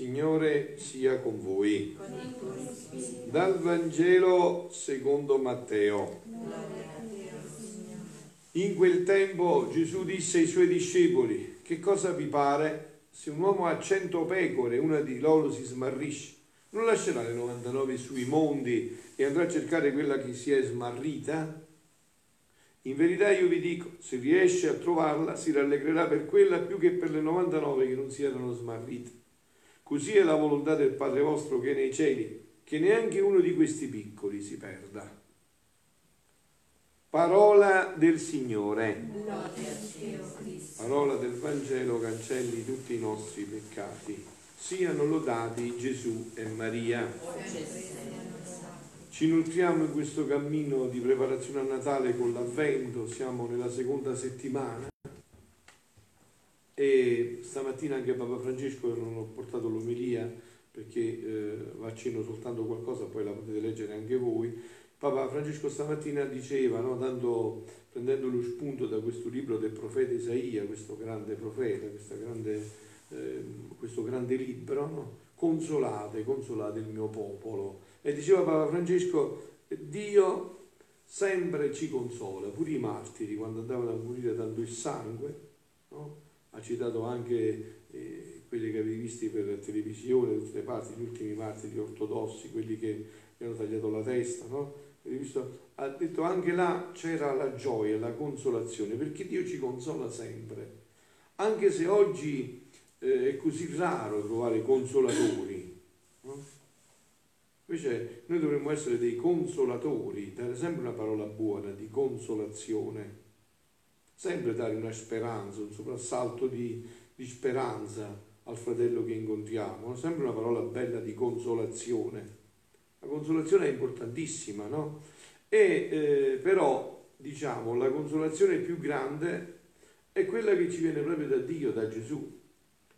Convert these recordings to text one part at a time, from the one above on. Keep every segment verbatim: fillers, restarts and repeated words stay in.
Signore sia con voi. Dal Vangelo secondo Matteo. In quel tempo Gesù disse ai suoi discepoli: che cosa vi pare? Se un uomo ha cento pecore, una di loro si smarrisce, non lascerà le novantanove sui monti e andrà a cercare quella che si è smarrita? In verità io vi dico, se riesce a trovarla, si rallegrerà per quella più che per le novantanove che non si erano smarrite. Così è la volontà del Padre vostro che è nei cieli, che neanche uno di questi piccoli si perda. Parola del Signore. Parola del Vangelo cancelli tutti i nostri peccati. Siano lodati Gesù e Maria. Ci nutriamo in questo cammino di preparazione a Natale con l'Avvento, siamo nella seconda settimana e stamattina anche Papa Francesco, non ho portato l'omelia perché eh, vaccino soltanto qualcosa, poi la potete leggere anche voi. Papa Francesco stamattina diceva, no, dando, prendendo lo spunto da questo libro del profeta Isaia, questo grande profeta, questa grande, eh, questo grande libro, no? Consolate, consolate il mio popolo. E diceva Papa Francesco, Dio sempre ci consola, pure i martiri quando andavano a morire dando il sangue, no? Ha citato anche eh, quelli che avevi visti per la televisione, da tutte le parti, gli ultimi martiri ortodossi, quelli che gli hanno tagliato la testa, no? Visto? Ha detto anche là c'era la gioia, la consolazione, perché Dio ci consola sempre, anche se oggi eh, è così raro trovare consolatori, no? Invece noi dovremmo essere dei consolatori, dare sempre una parola buona di consolazione, sempre dare una speranza, un soprassalto di, di speranza al fratello che incontriamo, sempre una parola bella di consolazione. La consolazione è importantissima, no? E eh, però, diciamo, la consolazione più grande è quella che ci viene proprio da Dio, da Gesù.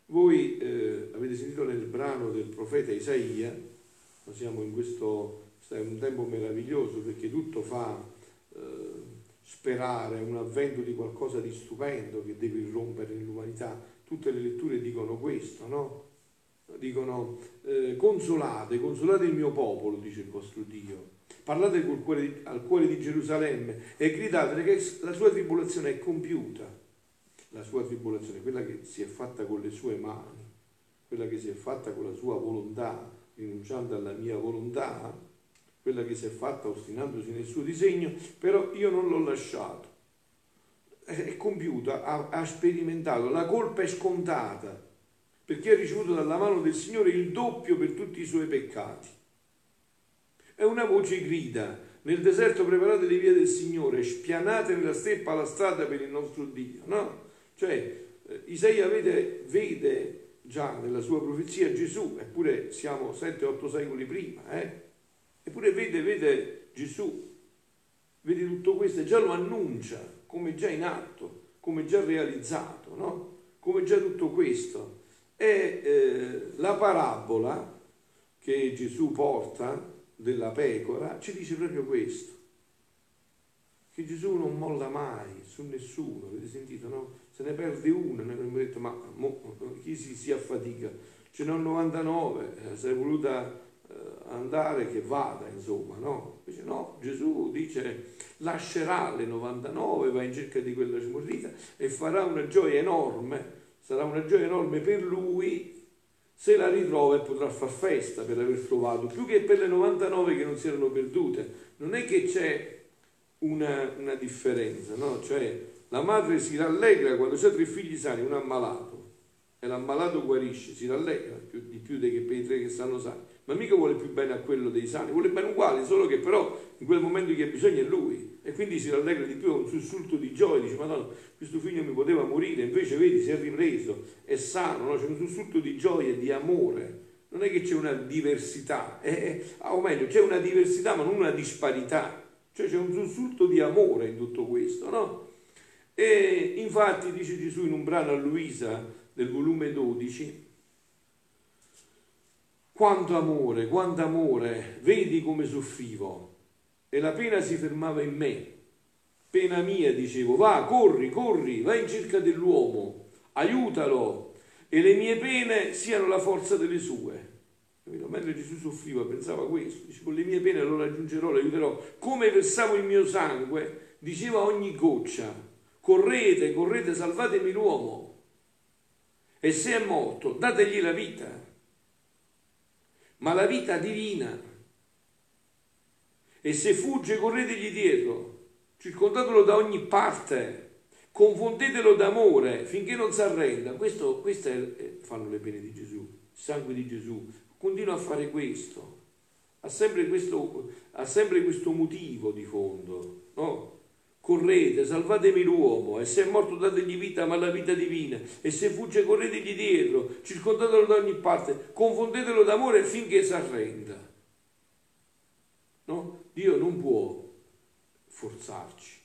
Voi eh, avete sentito nel brano del profeta Isaia, siamo in questo, è un tempo meraviglioso perché tutto fa eh, sperare un avvento di qualcosa di stupendo che deve irrompere nell'umanità. Tutte le letture dicono questo, no? Dicono eh, consolate, consolate il mio popolo, dice il vostro Dio. Parlate col cuore, al cuore di Gerusalemme e gridate che la sua tribolazione è compiuta. La sua tribolazione, quella che si è fatta con le sue mani, quella che si è fatta con la sua volontà, rinunciando alla mia volontà, quella che si è fatta ostinandosi nel suo disegno, però io non l'ho lasciato, è compiuta, ha, ha sperimentato, la colpa è scontata, perché ha ricevuto dalla mano del Signore il doppio per tutti i suoi peccati. E una voce grida: nel deserto preparate le vie del Signore, spianate nella steppa la strada per il nostro Dio, no? Cioè, Isaia vede, vede già nella sua profezia Gesù, eppure siamo sette otto secoli prima, eh? Eppure vede, vede Gesù, vede tutto questo e già lo annuncia come già in atto, come già realizzato, no? Come già tutto questo. E eh, la parabola che Gesù porta della pecora ci dice proprio questo, che Gesù non molla mai su nessuno, avete sentito, no? Se ne perde una, noi abbiamo detto, ma mo, chi si, si affatica? Ce n'ho novantanove, sei voluta eh, andare che vada, insomma, no? Invece no, Gesù dice, lascerà le novantanove, va in cerca di quella smarrita e farà una gioia enorme, sarà una gioia enorme per lui se la ritrova e potrà far festa per aver trovato, più che per le novantanove che non si erano perdute. Non è che c'è Una, una differenza, no? Cioè la madre si rallegra quando c'è tre figli sani, un ammalato, e l'ammalato guarisce, si rallegra più, di più dei che per i tre che stanno sani, ma mica vuole più bene a quello dei sani, vuole bene uguale, solo che però in quel momento che ha bisogno è lui, e quindi si rallegra di più, è un sussulto di gioia, dice Madonna, questo figlio mi poteva morire, invece vedi, si è ripreso, è sano, no? C'è un sussulto di gioia e di amore, non è che c'è una diversità, eh, o meglio c'è una diversità ma non una disparità. Cioè c'è un sussulto di amore in tutto questo, no? E infatti dice Gesù in un brano a Luisa del volume dodici: quanto amore, quanto amore, vedi come soffrivo, e la pena si fermava in me. Pena mia, dicevo, va, corri, corri, vai in cerca dell'uomo, aiutalo. e le mie pene siano la forza delle sue. Capito? Mentre Gesù soffriva pensava questo, dice, con le mie pene lo raggiungerò, lo aiuterò, come versavo il mio sangue, diceva ogni goccia, correte, correte, salvatemi l'uomo, e se è morto dategli la vita, ma la vita divina, e se fugge corretegli dietro, circondatelo da ogni parte, confondetelo d'amore finché non si arrenda. Questo, questo è, fanno le pene di Gesù, il sangue di Gesù continua a fare questo, ha sempre questo, ha sempre questo motivo di fondo, no? Correte, salvatemi l'uomo, e se è morto dategli vita, ma la vita divina, e se fugge corretegli dietro, circondatelo da ogni parte, confondetelo d'amore finché si arrenda. No? Dio non può forzarci,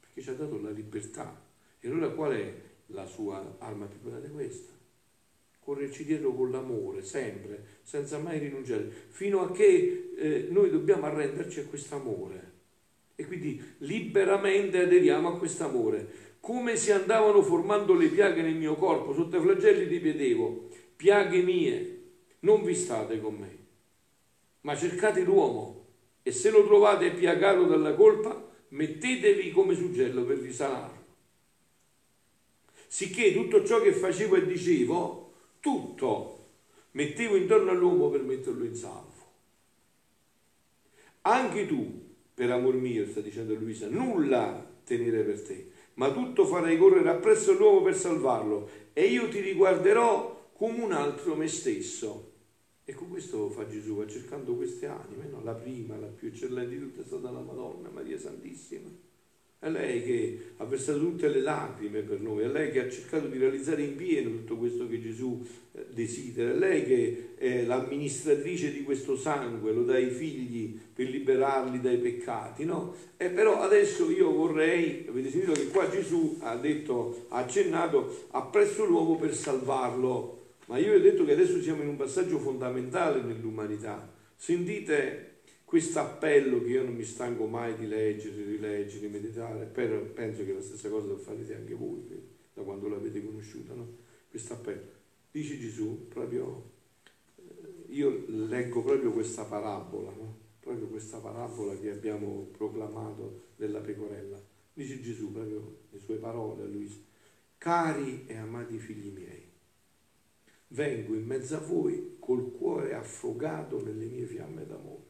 perché ci ha dato la libertà, e allora qual è la sua arma più grande? Questa, correrci dietro con l'amore, sempre, senza mai rinunciare, fino a che eh, noi dobbiamo arrenderci a quest'amore. E quindi liberamente aderiamo a quest'amore. Come si andavano formando le piaghe nel mio corpo, sotto i flagelli ripiedevo, piaghe mie, non vi state con me, ma cercate l'uomo, e se lo trovate piagato dalla colpa, mettetevi come suggello per risanarlo. Sicché tutto ciò che facevo e dicevo, tutto mettevo intorno all'uomo per metterlo in salvo. Anche tu, per amor mio, sta dicendo Luisa, nulla tenere per te, ma tutto farai correre appresso all'uomo per salvarlo, e io ti riguarderò come un altro me stesso. Ecco, questo fa Gesù, va cercando queste anime, no? La prima, la più eccellente di tutte è stata la Madonna, Maria Santissima. È lei che ha versato tutte le lacrime per noi, è lei che ha cercato di realizzare in pieno tutto questo che Gesù desidera, è lei che è l'amministratrice di questo sangue, lo dà ai figli per liberarli dai peccati, no? E però adesso io vorrei, avete sentito che qua Gesù ha detto, ha accennato, appresso l'uomo per salvarlo, ma io vi ho detto che adesso siamo in un passaggio fondamentale nell'umanità. Sentite questo appello che io non mi stanco mai di leggere, rileggere, meditare, però penso che la stessa cosa lo farete anche voi, da quando l'avete conosciuta, no? Questo appello. Dice Gesù, proprio, io leggo proprio questa parabola, no? Proprio questa parabola che abbiamo proclamato della pecorella. Dice Gesù, proprio le sue parole a Luisa, cari e amati figli miei, vengo in mezzo a voi col cuore affogato nelle mie fiamme d'amore.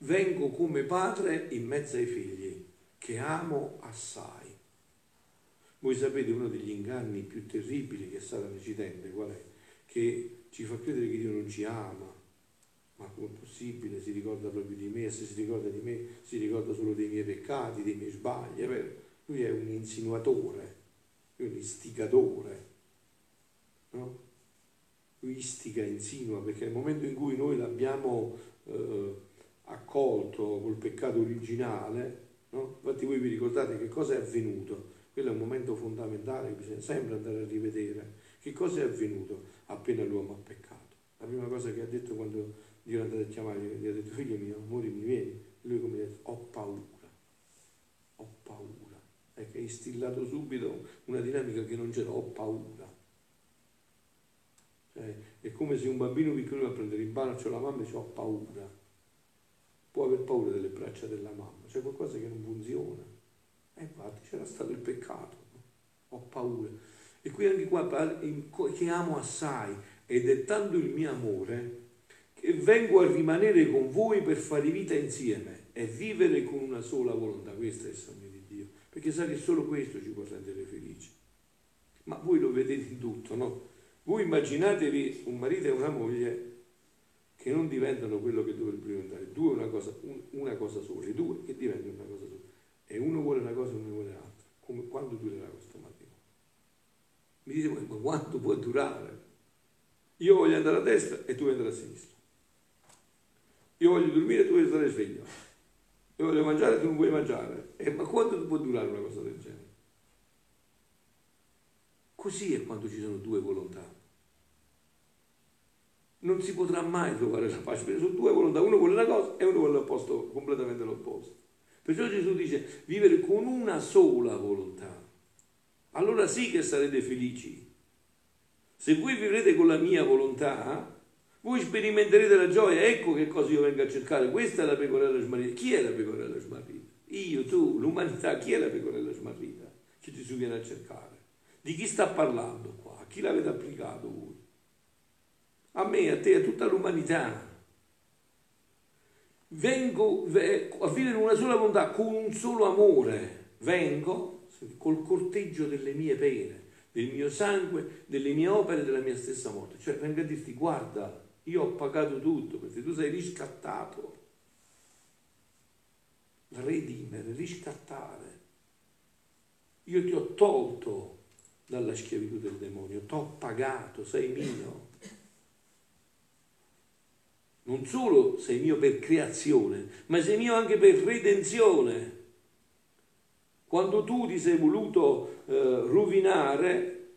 Vengo come padre in mezzo ai figli, che amo assai. Voi sapete uno degli inganni più terribili che è stato l'Occidente, qual è? Che ci fa credere che Dio non ci ama, ma come è possibile, si ricorda proprio di me, e se si ricorda di me si ricorda solo dei miei peccati, dei miei sbagli, è vero? Lui è un insinuatore, è un istigatore, no? Lui istiga, insinua, perché nel momento in cui noi l'abbiamo... Eh, accolto col peccato originale, no? Infatti voi vi ricordate che cosa è avvenuto, quello è un momento fondamentale che bisogna sempre andare a rivedere, che cosa è avvenuto appena l'uomo ha peccato. La prima cosa che ha detto quando Dio è andato a chiamare, gli ha detto figlio mio, amore mi vieni, e lui come ha detto ho paura, ho paura, è che ha instillato subito una dinamica che non c'era, ho paura. Cioè, è come se un bambino piccolo va a prendere in braccio la mamma e dice ho paura. Può aver paura delle braccia della mamma, c'è qualcosa che non funziona. E infatti c'era stato il peccato, no? Ho paura. E qui anche qua che amo assai, ed è tanto il mio amore che vengo a rimanere con voi per fare vita insieme e vivere con una sola volontà. Questo è il sogno di Dio, perché sa che solo questo ci può rendere felici. Ma voi lo vedete in tutto, no? Voi immaginatevi un marito e una moglie che non diventano quello che dovrebbero diventare, due una cosa, un, una cosa sola, e due che diventano una cosa sola, e uno vuole una cosa e uno vuole l'altra. Come, quanto durerà questo matrimonio? Mi dite, ma quanto può durare? Io voglio andare a destra e tu vuoi andare a sinistra, io voglio dormire e tu vuoi stare sveglio, io voglio mangiare e tu non vuoi mangiare, eh, ma quanto può durare una cosa del genere? Così è quando ci sono due volontà. Non si potrà mai trovare la pace, perché sono due volontà, uno vuole una cosa e uno vuole l'opposto, completamente l'opposto. Perciò Gesù dice vivere con una sola volontà, allora sì che sarete felici, Se voi vivrete con la mia volontà, voi sperimenterete la gioia. Ecco che cosa io vengo a cercare. Questa è la pecorella smarrita. Chi è la pecorella smarrita? Io, tu, l'umanità. Chi è la pecorella smarrita che Gesù viene a cercare? Di chi sta parlando qua? A chi l'avete applicato voi? A me, a te, a tutta l'umanità. Vengo a vivere una sola volontà, con un solo amore. Vengo col corteggio delle mie pene, del mio sangue, delle mie opere, della mia stessa morte. Cioè vengo a dirti: guarda, io ho pagato tutto perché tu sei riscattato. Redimere, riscattare. Io ti ho tolto dalla schiavitù del demonio, ti ho pagato, sei mio. Non solo sei mio per creazione, ma sei mio anche per redenzione. Quando tu ti sei voluto eh, rovinare,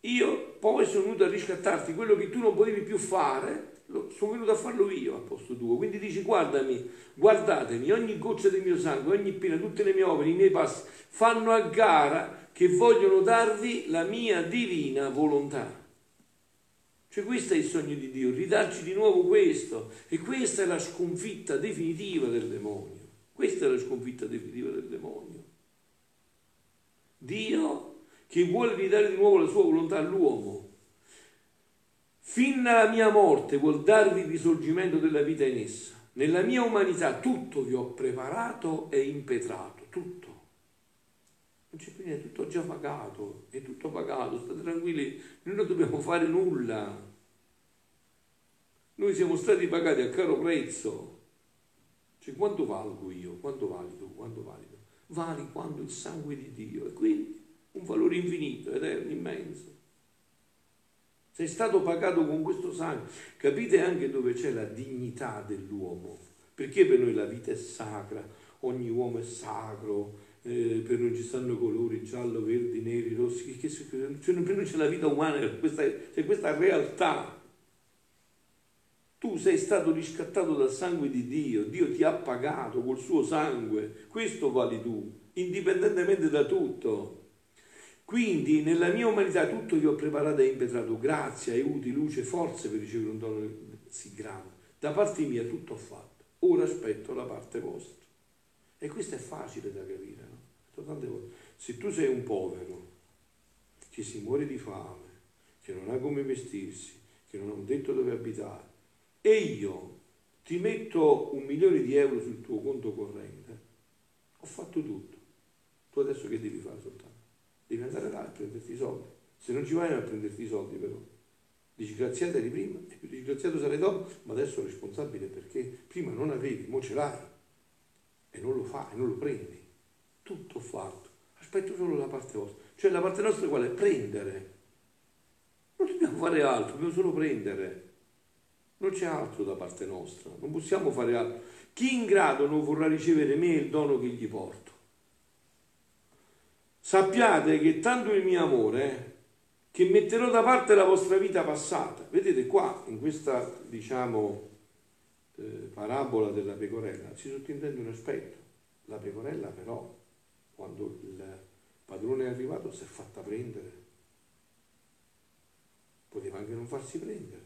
io poi sono venuto a riscattarti. Quello che tu non potevi più fare, lo, sono venuto a farlo io al posto tuo. Quindi dici: guardami, guardatemi, ogni goccia del mio sangue, ogni pena, tutte le mie opere, i miei passi, fanno a gara che vogliono darvi la mia divina volontà. Cioè questo è il sogno di Dio, ridarci di nuovo questo. E questa è la sconfitta definitiva del demonio. Questa è la sconfitta definitiva del demonio. Dio che vuole ridare di nuovo la sua volontà all'uomo. Fin alla mia morte vuol darvi il risorgimento della vita in essa. Nella mia umanità tutto vi ho preparato e impetrato, tutto. Non c'è più niente, tutto già pagato, è tutto pagato, state tranquilli, noi non dobbiamo fare nulla. Noi siamo stati pagati a caro prezzo. Cioè quanto valgo io? Quanto vali tu? Quanto vali tu? Vali quanto il sangue di Dio, e quindi un valore infinito, eterno, immenso. Sei stato pagato con questo sangue. Capite anche dove c'è la dignità dell'uomo, perché per noi la vita è sacra, ogni uomo è sacro. Eh, per noi ci stanno colori giallo, verdi, neri, rossi, che, che, cioè per noi c'è la vita umana, questa, c'è questa realtà. Tu sei stato riscattato dal sangue di Dio, Dio ti ha pagato col suo sangue, questo vali tu, indipendentemente da tutto. Quindi nella mia umanità tutto vi ho preparato e impetrato, grazia, aiuti, luce, forze per ricevere un dono sì grave. Da parte mia tutto ho fatto, ora aspetto la parte vostra. E questo è facile da capire, no? Tante volte. Se tu sei un povero che si muore di fame, che non ha come vestirsi, che non ha un tetto dove abitare, e io ti metto un milione di euro sul tuo conto corrente, ho fatto tutto. Tu adesso che devi fare soltanto? Devi andare là a prenderti i soldi. Se non ci vai a prenderti i soldi, però disgraziato eri prima e più disgraziato sarai dopo, ma adesso responsabile perché prima non avevi, mo ce l'hai. E non lo fa, e non lo prendi. Tutto fatto. Aspetto solo la parte vostra. Cioè la parte nostra qual è? Prendere. Non dobbiamo fare altro, dobbiamo solo prendere. Non c'è altro da parte nostra, non possiamo fare altro. Chi in grado non vorrà ricevere me il dono che gli porto? Sappiate che tanto il mio amore, che metterò da parte la vostra vita passata. Vedete qua, in questa, diciamo, parabola della pecorella si sottintende un aspetto: la pecorella però quando il padrone è arrivato si è fatta prendere, poteva anche non farsi prendere,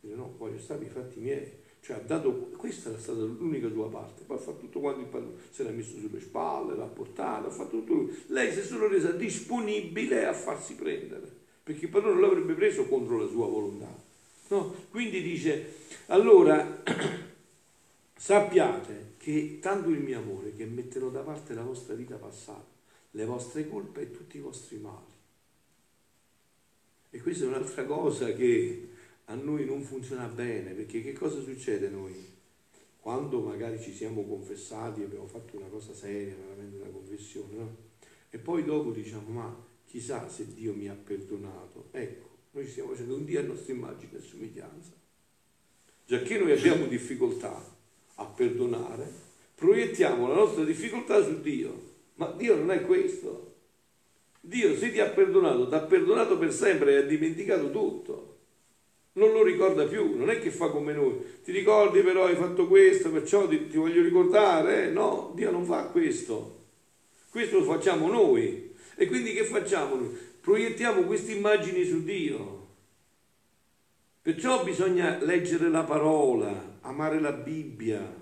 dire no, voglio stare i fatti miei, cioè ha dato, questa era stata l'unica sua parte, poi ha fatto tutto quanto il padrone, se l'ha messo sulle spalle, l'ha portata, ha fatto tutto lui. Lei si è solo resa disponibile a farsi prendere, perché il padrone l'avrebbe preso contro la sua volontà. No? Quindi dice: allora sappiate che tanto il mio amore che metterò da parte la vostra vita passata, le vostre colpe e tutti i vostri mali. E questa è un'altra cosa che a noi non funziona bene, perché che cosa succede a noi? Quando magari ci siamo confessati e abbiamo fatto una cosa seria, veramente una confessione, no? E poi dopo diciamo: ma chissà se Dio mi ha perdonato. Ecco, noi stiamo facendo un Dio a nostra immagine e somiglianza. Giacché noi abbiamo difficoltà a perdonare, proiettiamo la nostra difficoltà su Dio. Ma Dio non è questo. Dio, se ti ha perdonato, ti ha perdonato per sempre e ha dimenticato tutto. Non lo ricorda più, non è che fa come noi. Ti ricordi però hai fatto questo, perciò ti, ti voglio ricordare. No, Dio non fa questo. Questo lo facciamo noi. E quindi che facciamo noi? proiettiamo queste immagini su Dio. Perciò bisogna leggere la parola, amare la Bibbia.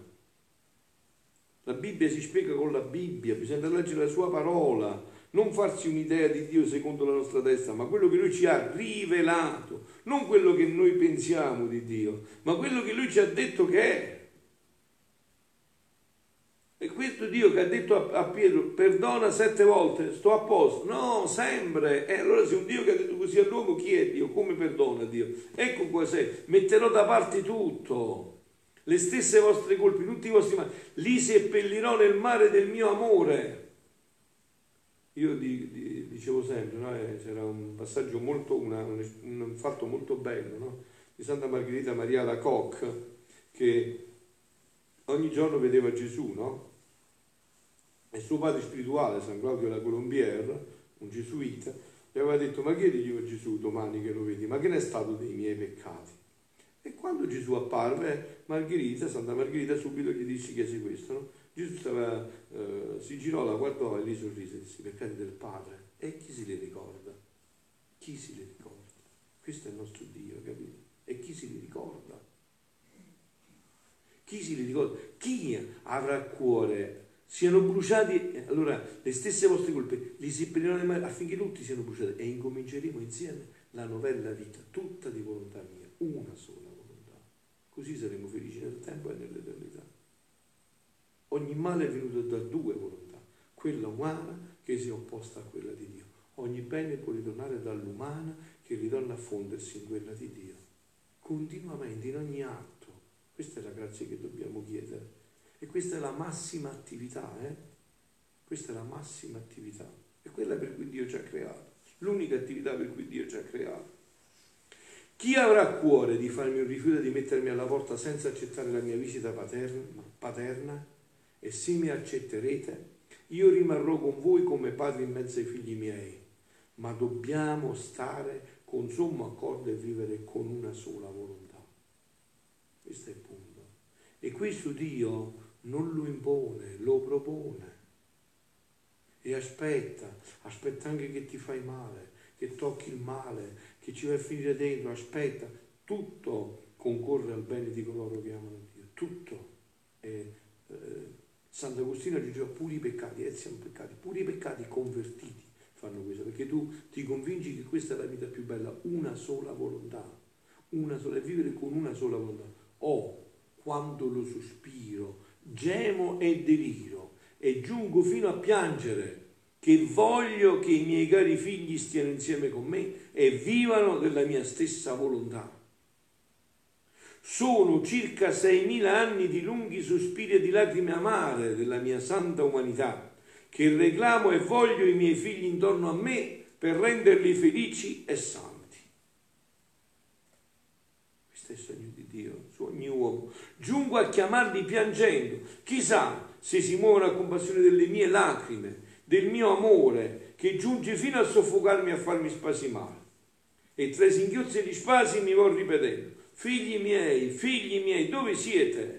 La Bibbia si spiega con la Bibbia, bisogna leggere la sua parola, non farsi un'idea di Dio secondo la nostra testa, ma quello che Lui ci ha rivelato, non quello che noi pensiamo di Dio, ma quello che Lui ci ha detto che è. E questo Dio che ha detto a Pietro, perdona sette volte, sto a posto, no, sempre. E allora se un Dio che ha detto così all'uomo, chi è Dio? Come perdona Dio? Ecco qua sei, metterò da parte tutto, le stesse vostre colpe, tutti i vostri mali, li seppellirò nel mare del mio amore. Io di, di, dicevo sempre, no? C'era un passaggio molto, una, un fatto molto bello, no? Di Santa Margherita Maria Alacoque, che ogni giorno vedeva Gesù, no? E suo padre spirituale, San Claudio La Colombière, un gesuita, gli aveva detto, ma chiedigli a Gesù domani che lo vedi, ma che ne è stato dei miei peccati? E quando Gesù apparve, Margherita, Santa Margherita, subito gli disse, chiese questo, no? Gesù stava, eh, si girò, la guardò e gli sorrise, disse, peccati del Padre. E chi se li ricorda? Chi se li ricorda? Questo è il nostro Dio, capito? E chi se li ricorda? Chi se li ricorda? Chi avrà a cuore? Siano bruciati, allora le stesse vostre colpe li seppelliranno nel mare affinché tutti siano bruciati e incominceremo insieme la novella vita, tutta di volontà mia, una sola volontà. Così saremo felici nel tempo e nell'eternità. Ogni male è venuto da due volontà, quella umana che si è opposta a quella di Dio. Ogni bene può ritornare dall'umana che ritorna a fondersi in quella di Dio. Continuamente, in ogni atto. Questa è la grazia che dobbiamo chiedere. E questa è la massima attività, eh? Questa è la massima attività. È quella per cui Dio ci ha creato. L'unica attività per cui Dio ci ha creato. Chi avrà a cuore di farmi un rifiuto e di mettermi alla porta senza accettare la mia visita paterna, paterna? E se mi accetterete, io rimarrò con voi come padre in mezzo ai figli miei. Ma dobbiamo stare con sommo accordo e vivere con una sola volontà. Questo è il punto. E questo Dio non lo impone, lo propone e aspetta, aspetta anche che ti fai male, che tocchi il male, che ci vai a finire dentro, aspetta, tutto concorre al bene di coloro che amano Dio, tutto. E, eh, Sant'Agostino aggiungeva pure i peccati, eh, siamo peccati, pure i peccati convertiti fanno questo, perché tu ti convinci che questa è la vita più bella, una sola volontà, una sola, e vivere con una sola volontà. Oh, quando lo sospiro, gemo e deliro, e giungo fino a piangere, che voglio che i miei cari figli stiano insieme con me e vivano della mia stessa volontà. Sono circa seimila anni di lunghi sospiri e di lacrime amare della mia santa umanità, che reclamo e voglio i miei figli intorno a me per renderli felici e sani. Questo è il sogno di Dio su ogni uomo. Giungo a chiamarli piangendo, chissà se si muovono a compassione delle mie lacrime, del mio amore che giunge fino a soffocarmi e a farmi spasimare. E tra i singhiozzi e gli spasi mi vo ripetendo, figli miei, figli miei, dove siete?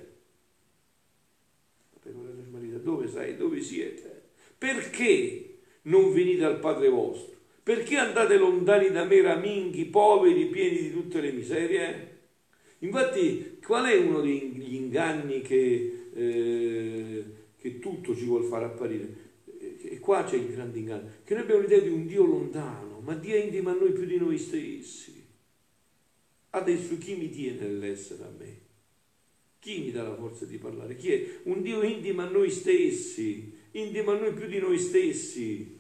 Dove sei? Dove siete? Perché non venite al Padre vostro? Perché andate lontani da me, raminghi, poveri, pieni di tutte le miserie? Infatti, qual è uno degli inganni che, eh, che tutto ci vuol far apparire? E qua c'è il grande inganno, che noi abbiamo l'idea di un Dio lontano, ma Dio è intimo a noi più di noi stessi. Adesso chi mi tiene nell'essere a me? Chi mi dà la forza di parlare? Chi è? Un Dio intimo a noi stessi, intimo a noi più di noi stessi.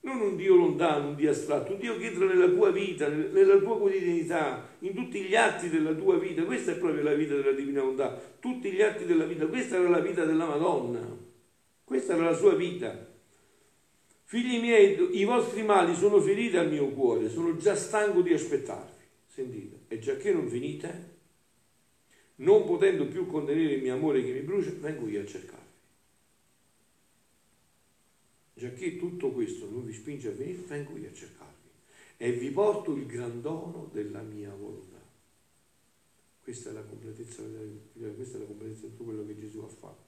Non un Dio lontano, un Dio astratto, un Dio che entra nella tua vita, nella tua quotidianità, in tutti gli atti della tua vita. Questa è proprio la vita della Divina Volontà, tutti gli atti della vita. Questa era la vita della Madonna, questa era la sua vita. Figli miei, i vostri mali sono feriti al mio cuore, sono già stanco di aspettarvi. Sentite, e giacché non venite, non potendo più contenere il mio amore che mi brucia, vengo io a cercarvi. Giacché tutto questo non vi spinge a venire, vengo io a cercarvi e vi porto il gran dono della mia volontà. Questa è la completezza, questa è la completezza di tutto quello che Gesù ha fatto,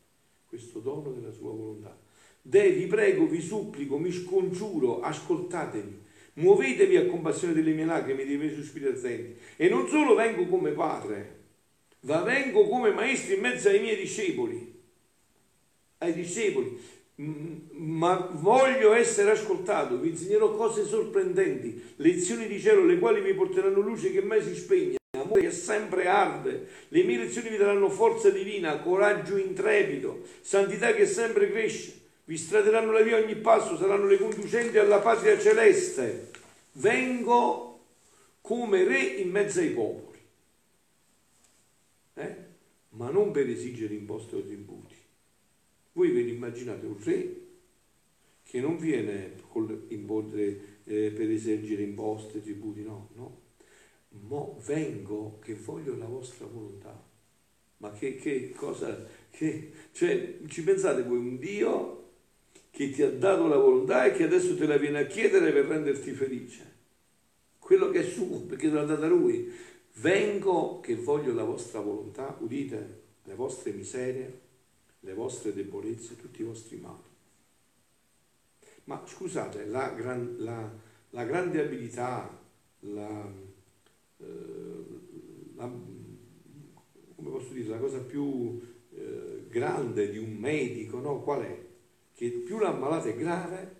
questo dono della sua volontà. Deh, vi prego, vi supplico, mi scongiuro, ascoltatemi muovetevi a compassione delle mie lacrime e dei miei sospiri ardenti. E non solo vengo come padre, ma vengo come maestro in mezzo ai miei discepoli, ai discepoli, ma voglio essere ascoltato, vi insegnerò cose sorprendenti, lezioni di cielo le quali vi porteranno luce che mai si spegne, amore che sempre arde, le mie lezioni vi daranno forza divina, coraggio intrepido, santità che sempre cresce, vi straderanno la via ogni passo, saranno le conducenti alla patria celeste. Vengo come re in mezzo ai popoli, eh? ma non per esigere imposte o tributi. Voi ve ne immaginate un re che non viene per esigere imposte, tributi, no, no. Mo vengo che voglio la vostra volontà. Ma che, che cosa, che, cioè ci pensate voi un Dio che ti ha dato la volontà e che adesso te la viene a chiedere per renderti felice? Quello che è suo, perché te l'ha data lui. Vengo che voglio la vostra volontà, udite, le vostre miserie, le vostre debolezze, tutti i vostri mali. Ma scusate, la, gran, la, la grande abilità, la, eh, la, come posso dire, la cosa più eh, grande di un medico, no? Qual è? Che più l'ammalato è grave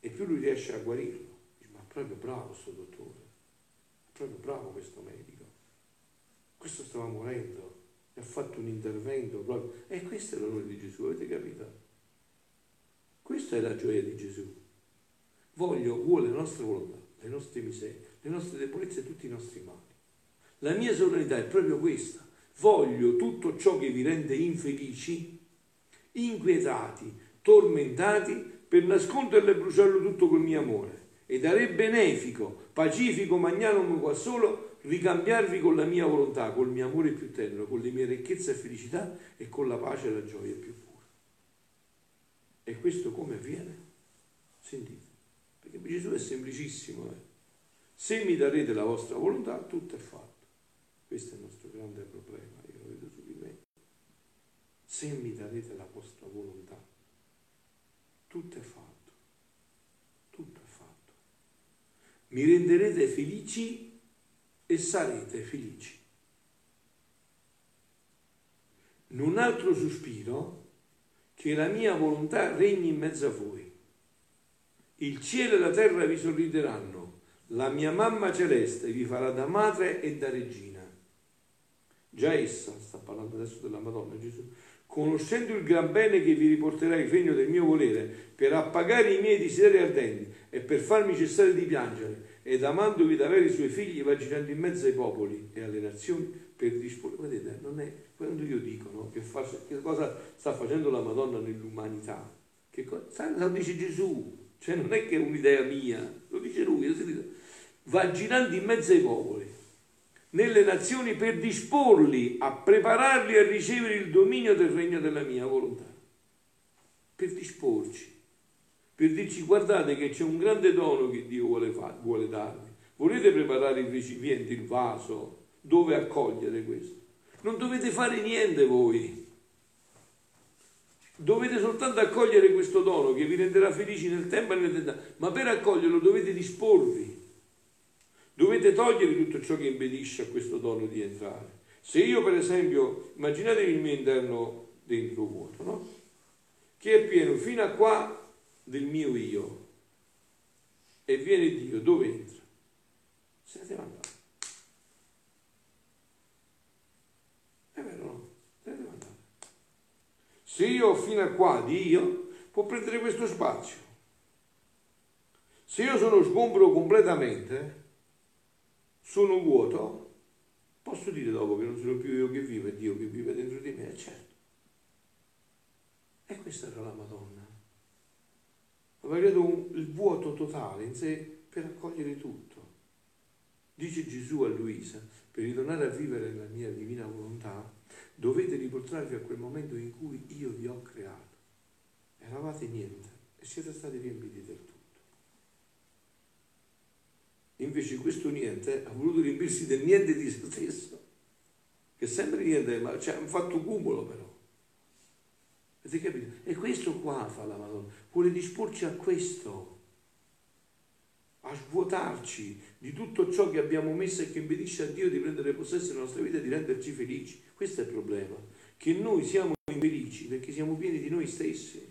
e più lui riesce a guarirlo. Ma è proprio bravo questo dottore, è proprio bravo questo medico, questo stava morendo, gli ha fatto un intervento proprio. E questo è l'onore di Gesù, avete capito? Questa è la gioia di Gesù. Voglio, vuole le nostre volontà, le nostre miserie, le nostre debolezze e tutti i nostri mali. La mia sovranità è proprio questa. Voglio tutto ciò che vi rende infelici, inquietati, tormentati, per nasconderlo e bruciarlo tutto col mio amore, e darei benefico, pacifico, magnanimo qua solo, ricambiarvi con la mia volontà, col mio amore più tenero, con le mie ricchezze e felicità e con la pace e la gioia più pura. E questo come avviene? Sentite, perché Gesù è semplicissimo, eh? Se mi darete la vostra volontà, tutto è fatto. Questo è il nostro grande problema, io lo vedo su di me. Se mi darete la vostra volontà, tutto è fatto, tutto è fatto. Mi renderete felici e sarete felici. Non altro sospiro che la mia volontà regni in mezzo a voi. Il cielo e la terra vi sorrideranno, la mia mamma celeste vi farà da madre e da regina. Già essa, sta parlando adesso della Madonna Gesù, conoscendo il gran bene che vi riporterà il regno del mio volere, per appagare i miei desideri ardenti e per farmi cessare di piangere, ed amandovi da avere i suoi figli va girando in mezzo ai popoli e alle nazioni per disporre. Vedete, non è quando io dico, no, che, faccia, che cosa sta facendo la Madonna nell'umanità, che cosa, lo dice Gesù, cioè non è che è un'idea mia, lo dice lui, lo sentite? Va girando in mezzo ai popoli, nelle nazioni, per disporli, a prepararli a ricevere il dominio del regno della mia volontà, per disporci, per dirci: guardate che c'è un grande dono che Dio vuole, fare, vuole darvi. Volete preparare il recipiente, il vaso, dove accogliere questo? Non dovete fare niente voi, dovete soltanto accogliere questo dono che vi renderà felici nel tempo e nell'eternità, ma per accoglierlo dovete disporvi, dovete togliere tutto ciò che impedisce a questo dono di entrare. Se io, per esempio, immaginatevi il mio interno dentro vuoto, no? Che è pieno fino a qua del mio io, e viene Dio, dove entra? Se ne deve andare, è vero, no? Se ne deve andare. Se io ho fino a qua di io, può prendere questo spazio. Se io sono sgombro completamente, sono vuoto, posso dire dopo che non sono più io che vivo, è Dio che vive dentro di me, è certo. E questa era la Madonna. Aveva creato il vuoto totale in sé per accogliere tutto. Dice Gesù a Luisa: per ritornare a vivere la mia divina volontà dovete riportarvi a quel momento in cui io vi ho creato. Eravate niente e siete stati riempiti del tutto. Invece questo niente ha voluto riempirsi del niente di se stesso, che è sempre niente, ma c'è un fatto cumulo però. Avete capito? E questo qua fa la Madonna, vuole disporci a questo. a svuotarci di tutto ciò che abbiamo messo e che impedisce a Dio di prendere possesso della nostra vita e di renderci felici. Questo è il problema, che noi siamo infelici perché siamo pieni di noi stessi.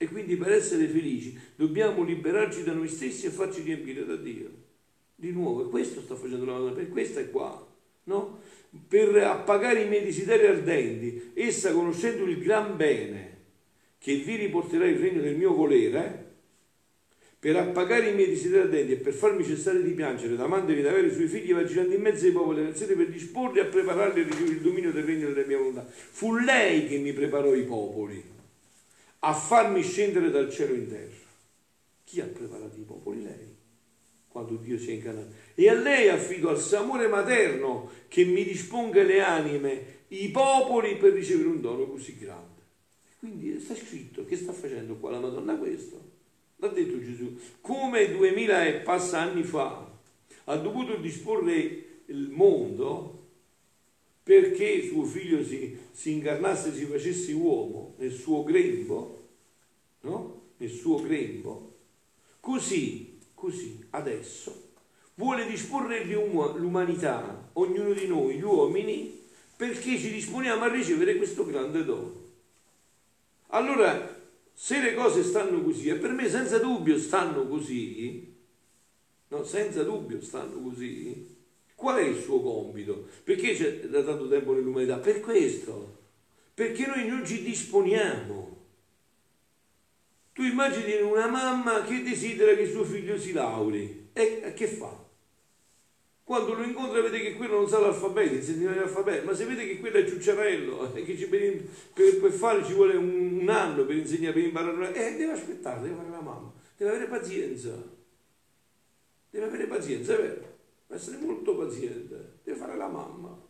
E quindi per essere felici dobbiamo liberarci da noi stessi e farci riempire da Dio. Di nuovo, e questo sta facendo la Madonna, per questo è qua, no? Per appagare i miei desideri ardenti, essa conoscendo il gran bene che vi riporterà il regno del mio volere, per appagare i miei desideri ardenti e per farmi cessare di piangere, damandovi di avere i suoi figli, va girando in mezzo ai popoli del sede per disporli a prepararli il dominio del regno della mia volontà. Fu lei che mi preparò i popoli a farmi scendere dal cielo in terra. Chi ha preparato i popoli? Lei, quando Dio si è incarnato. E a lei affido al amore materno che mi disponga le anime, i popoli, per ricevere un dono così grande. Quindi sta scritto, che sta facendo qua la Madonna questo? L'ha detto Gesù, come duemila e passa anni fa ha dovuto disporre il mondo perché suo figlio si, si incarnasse e si facesse uomo nel suo grembo, no? Nel suo grembo. Così, così, adesso, vuole disporre l'umanità, ognuno di noi, gli uomini, perché ci disponiamo a ricevere questo grande dono. Allora, se le cose stanno così, e per me senza dubbio stanno così, no, senza dubbio stanno così, qual è il suo compito? Perché c'è da tanto tempo nell'umanità? Per questo, perché noi non ci disponiamo. Tu immagini una mamma che desidera che suo figlio si lauri, e che fa? Quando lo incontra vede che quello non sa l'alfabeto, insegna l'alfabeto, ma se vede che quello è ciucciarello e che ci, per, per, per fare ci vuole un, un anno per insegnare, per imparare, eh, deve aspettare, deve fare la mamma, deve avere pazienza, deve avere pazienza, è vero, deve essere molto paziente, deve fare la mamma,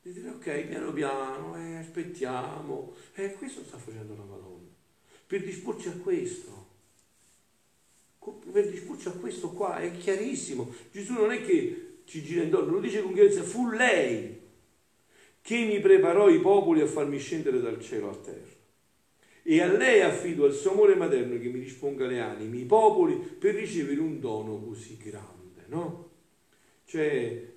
deve dire ok, piano piano, eh, aspettiamo, eh, questo sta facendo la Madonna, per disporci a questo. Per disporci a questo qua è chiarissimo. Gesù non è che ci gira intorno, lo dice con chiarezza, fu lei che mi preparò i popoli a farmi scendere dal cielo a terra, e a lei affido al suo amore materno che mi disponga le anime, i popoli, per ricevere un dono così grande, no? C'è,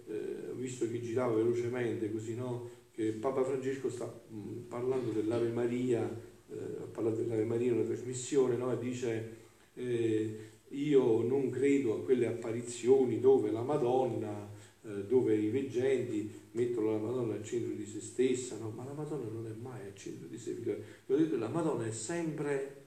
eh, visto che girava velocemente così, no? Che Papa Francesco sta mh, parlando dell'Ave Maria, eh, ha parlato dell'Ave Maria in una trasmissione, no? E dice eh, io non credo a quelle apparizioni dove la Madonna, eh, dove i veggenti mettono la Madonna al centro di se stessa, no? Ma la Madonna non è mai al centro di se stessa, la Madonna è sempre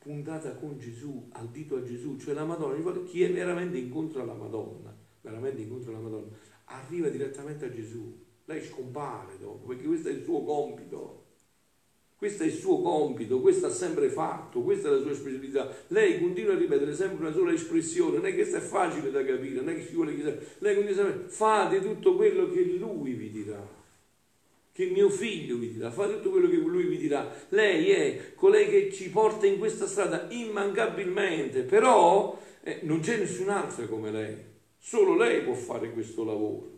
puntata con Gesù, al dito a Gesù, cioè la Madonna, chi veramente incontra la Madonna, veramente incontra la Madonna, arriva direttamente a Gesù, lei scompare dopo, perché questo è il suo compito. Questo è il suo compito, questo ha sempre fatto, questa è la sua specialità. Lei continua a ripetere sempre una sola espressione, non è che questa è facile da capire, non è che ci vuole chissà. Lei continua sempre, fate tutto quello che lui vi dirà, che mio figlio vi dirà, fate tutto quello che lui vi dirà. Lei è colei che ci porta in questa strada immancabilmente, però eh, non c'è nessun'altra come lei, solo lei può fare questo lavoro.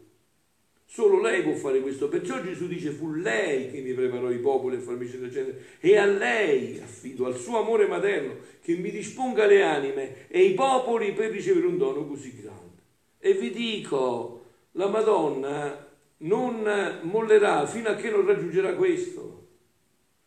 Solo lei può fare questo, perciò Gesù dice fu lei che mi preparò i popoli a farmi scendere, e a lei affido al suo amore materno che mi disponga le anime e i popoli per ricevere un dono così grande. E vi dico, la Madonna non mollerà fino a che non raggiungerà questo,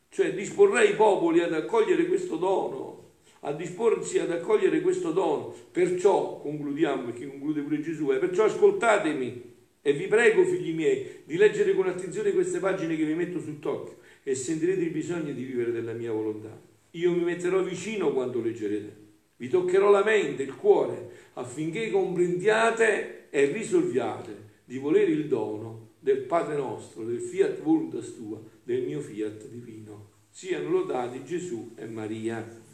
cioè disporrà i popoli ad accogliere questo dono, a disporsi ad accogliere questo dono. Perciò concludiamo, perché conclude pure Gesù, eh, perciò ascoltatemi e vi prego, figli miei, di leggere con attenzione queste pagine che vi metto sott'occhio e sentirete il bisogno di vivere della mia volontà. Io mi metterò vicino quando leggerete, vi toccherò la mente, il cuore, affinché comprendiate e risolviate di volere il dono del Padre nostro, del Fiat Voluntas Tua, del mio Fiat Divino. Siano lodati Gesù e Maria.